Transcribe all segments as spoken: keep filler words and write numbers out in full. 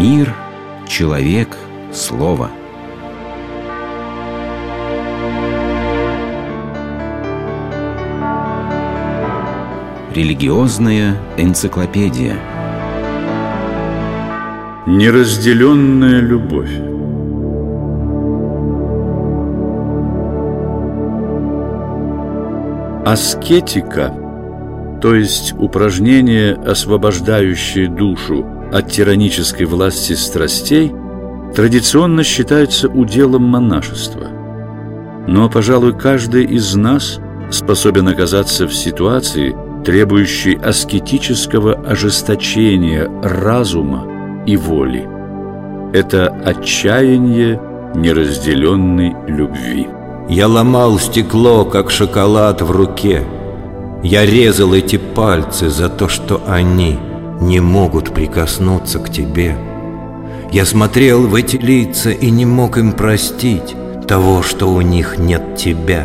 Мир, человек, слово. Религиозная энциклопедия. Неразделенная любовь. Аскетика, то есть упражнения, освобождающие душу от тиранической власти страстей, традиционно считается уделом монашества. Но, пожалуй, каждый из нас способен оказаться в ситуации, требующей аскетического ожесточения разума и воли. Это отчаяние неразделенной любви. Я ломал стекло, как шоколад в руке. Я резал эти пальцы за то, что они не могут прикоснуться к тебе. Я смотрел в эти лица и не мог им простить того, что у них нет тебя,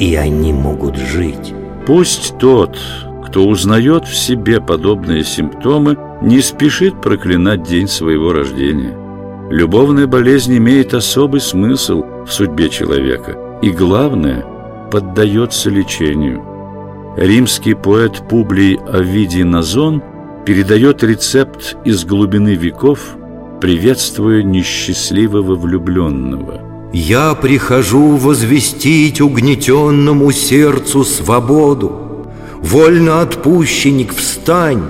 и они могут жить. Пусть тот, кто узнает в себе подобные симптомы, не спешит проклинать день своего рождения. Любовная болезнь имеет особый смысл в судьбе человека и, главное, поддается лечению. Римский поэт Публий Овидий Назон передает рецепт из глубины веков, приветствуя несчастливого влюбленного. «Я прихожу возвестить угнетенному сердцу свободу. Вольноотпущенник, встань,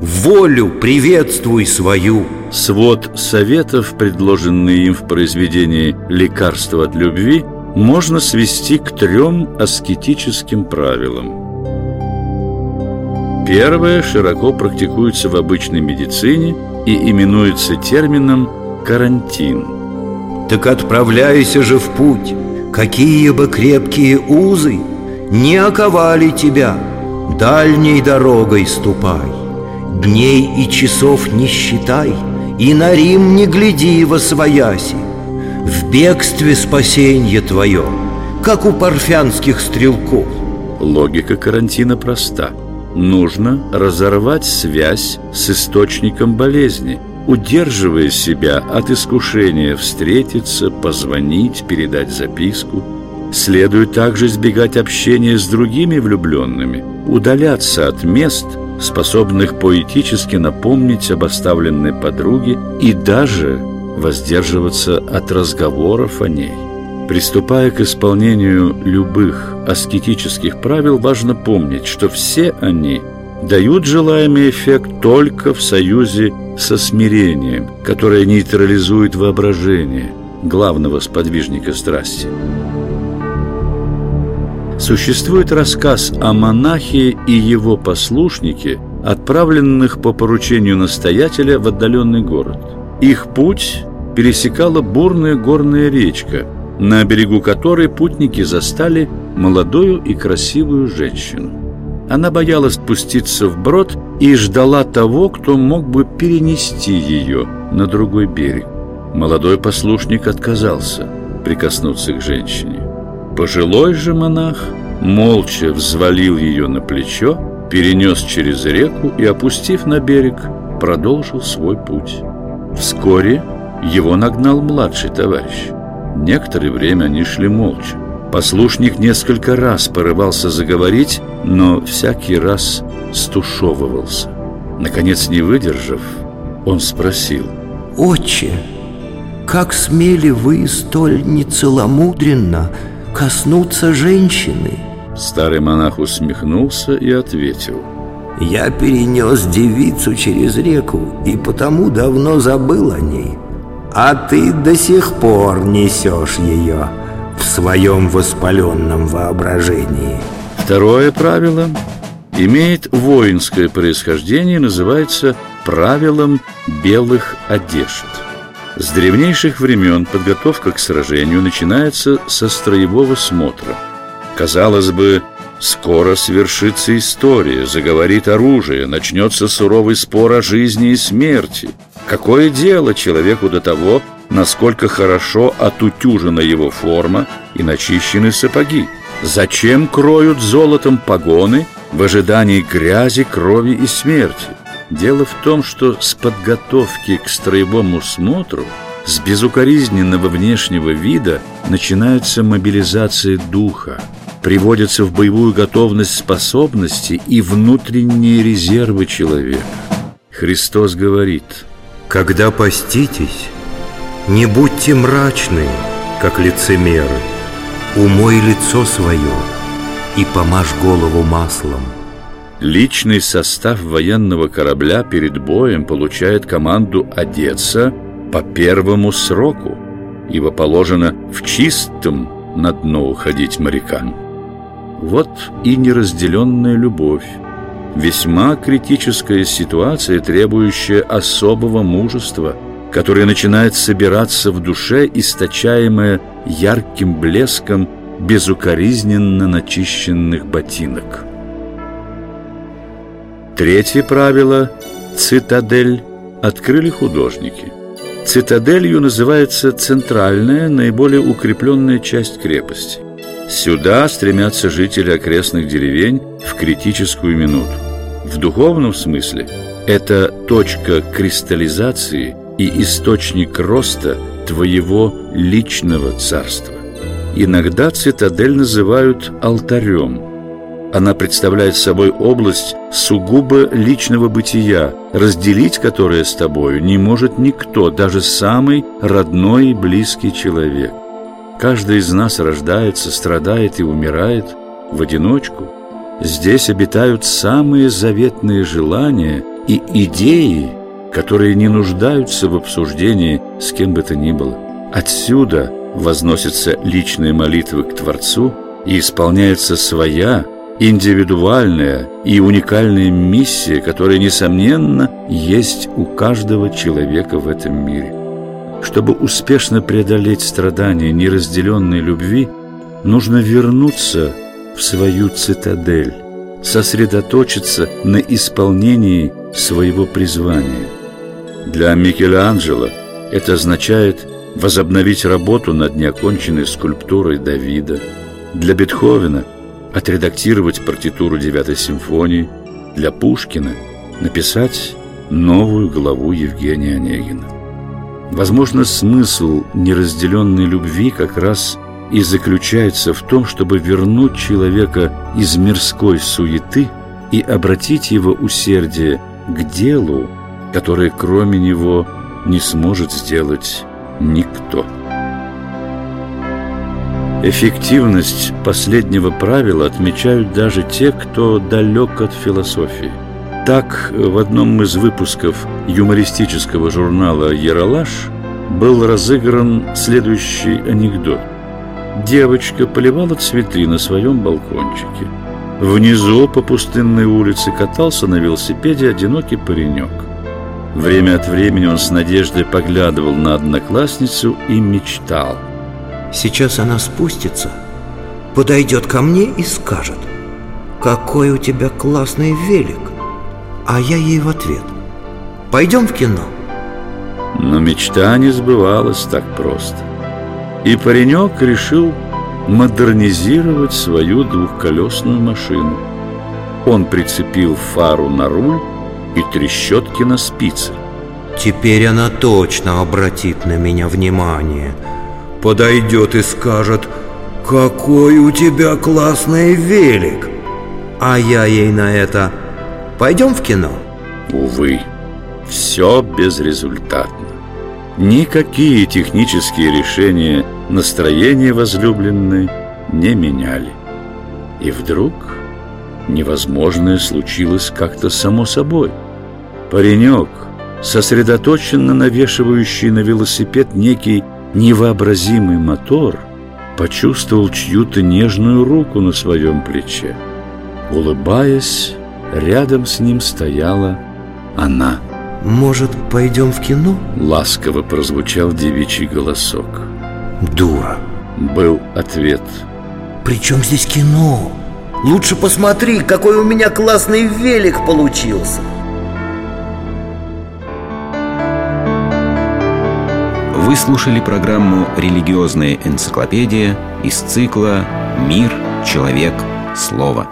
волю приветствуй свою». Свод советов, предложенный им в произведении «Лекарство от любви», можно свести к трем аскетическим правилам. Первое широко практикуется в обычной медицине и именуется термином «карантин». Так отправляйся же в путь, какие бы крепкие узы не оковали тебя, дальней дорогой ступай, дней и часов не считай, и на Рим не гляди восвояси. В бегстве спасенье твое, как у парфянских стрелков. Логика карантина проста. Нужно разорвать связь с источником болезни, удерживая себя от искушения встретиться, позвонить, передать записку. Следует также избегать общения с другими влюбленными, удаляться от мест, способных поэтически напомнить об оставленной подруге, и даже воздерживаться от разговоров о ней. Приступая к исполнению любых аскетических правил, важно помнить, что все они дают желаемый эффект только в союзе со смирением, которое нейтрализует воображение главного сподвижника страсти. Существует рассказ о монахе и его послушнике, отправленных по поручению настоятеля в отдаленный город. Их путь пересекала бурная горная речка, на берегу которой путники застали молодую и красивую женщину. Она боялась спуститься вброд и ждала того, кто мог бы перенести ее на другой берег. Молодой послушник отказался прикоснуться к женщине. Пожилой же монах молча взвалил ее на плечо, перенес через реку и, опустив на берег, продолжил свой путь. Вскоре его нагнал младший товарищ. Некоторое время они шли молча. Послушник несколько раз порывался заговорить, но всякий раз стушевывался. Наконец, не выдержав, он спросил: «Отче, как смели вы столь нецеломудренно коснуться женщины?» Старый монах усмехнулся и ответил: «Я перенес девицу через реку и потому давно забыл о ней. А ты до сих пор несешь ее в своем воспаленном воображении». Второе правило имеет воинское происхождение и называется правилом белых одежд. С древнейших времен подготовка к сражению начинается со строевого смотра. Казалось бы, скоро свершится история, заговорит оружие, начнется суровый спор о жизни и смерти. Какое дело человеку до того, насколько хорошо отутюжена его форма и начищены сапоги? Зачем кроют золотом погоны в ожидании грязи, крови и смерти? Дело в том, что с подготовки к строевому смотру, с безукоризненного внешнего вида начинается мобилизация духа, приводятся в боевую готовность способности и внутренние резервы человека. Христос говорит: «Когда поститесь, не будьте мрачны, как лицемеры, умой лицо свое и помажь голову маслом». Личный состав военного корабля перед боем получает команду одеться по первому сроку, ибо положено в чистом на дно уходить морякам. Вот и неразделенная любовь, весьма критическая ситуация, требующая особого мужества, которое начинает собираться в душе, источаемое ярким блеском безукоризненно начищенных ботинок. Третье правило – цитадель – открыли художники. Цитаделью называется центральная, наиболее укрепленная часть крепости. Сюда стремятся жители окрестных деревень в критическую минуту. В духовном смысле это точка кристаллизации и источник роста твоего личного царства. Иногда цитадель называют алтарем. Она представляет собой область сугубо личного бытия, разделить которое с тобою не может никто, даже самый родной и близкий человек. Каждый из нас рождается, страдает и умирает в одиночку. Здесь обитают самые заветные желания и идеи, которые не нуждаются в обсуждении с кем бы то ни было. Отсюда возносятся личные молитвы к Творцу и исполняется своя, индивидуальная и уникальная миссия, которая, несомненно, есть у каждого человека в этом мире. Чтобы успешно преодолеть страдания неразделенной любви, нужно вернуться в свою цитадель, сосредоточиться на исполнении своего призвания. Для Микеланджело это означает возобновить работу над неоконченной скульптурой Давида. Для Бетховена – отредактировать партитуру Девятой симфонии, для Пушкина написать новую главу Евгения Онегина. Возможно, смысл неразделенной любви как раз и заключается в том, чтобы вернуть человека из мирской суеты и обратить его усердие к делу, которое кроме него не сможет сделать никто. Эффективность последнего правила отмечают даже те, кто далек от философии. Так, в одном из выпусков юмористического журнала «Ералаш» был разыгран следующий анекдот. Девочка поливала цветы на своем балкончике. Внизу по пустынной улице катался на велосипеде одинокий паренек. Время от времени он с надеждой поглядывал на одноклассницу и мечтал: «Сейчас она спустится, подойдет ко мне и скажет: какой у тебя классный велик». А я ей в ответ: пойдем в кино. Но мечта не сбывалась так просто. И паренек решил модернизировать свою двухколесную машину. Он прицепил фару на руль и трещотки на спицы. «Теперь она точно обратит на меня внимание. Подойдет и скажет: какой у тебя классный велик». А я ей на это: пойдем в кино. Увы, все безрезультатно. Никакие технические решения настроение возлюбленной не меняли. И вдруг невозможное случилось как-то само собой. Паренек, сосредоточенно навешивающий на велосипед некий невообразимый мотор, почувствовал чью-то нежную руку на своем плече. Улыбаясь, рядом с ним стояла она. «Может, пойдем в кино?» — ласково прозвучал девичий голосок. «Дура!» — был ответ. «При чем здесь кино? Лучше посмотри, какой у меня классный велик получился!» Вы слушали программу «Религиозная энциклопедия» из цикла «Мир, человек, слово».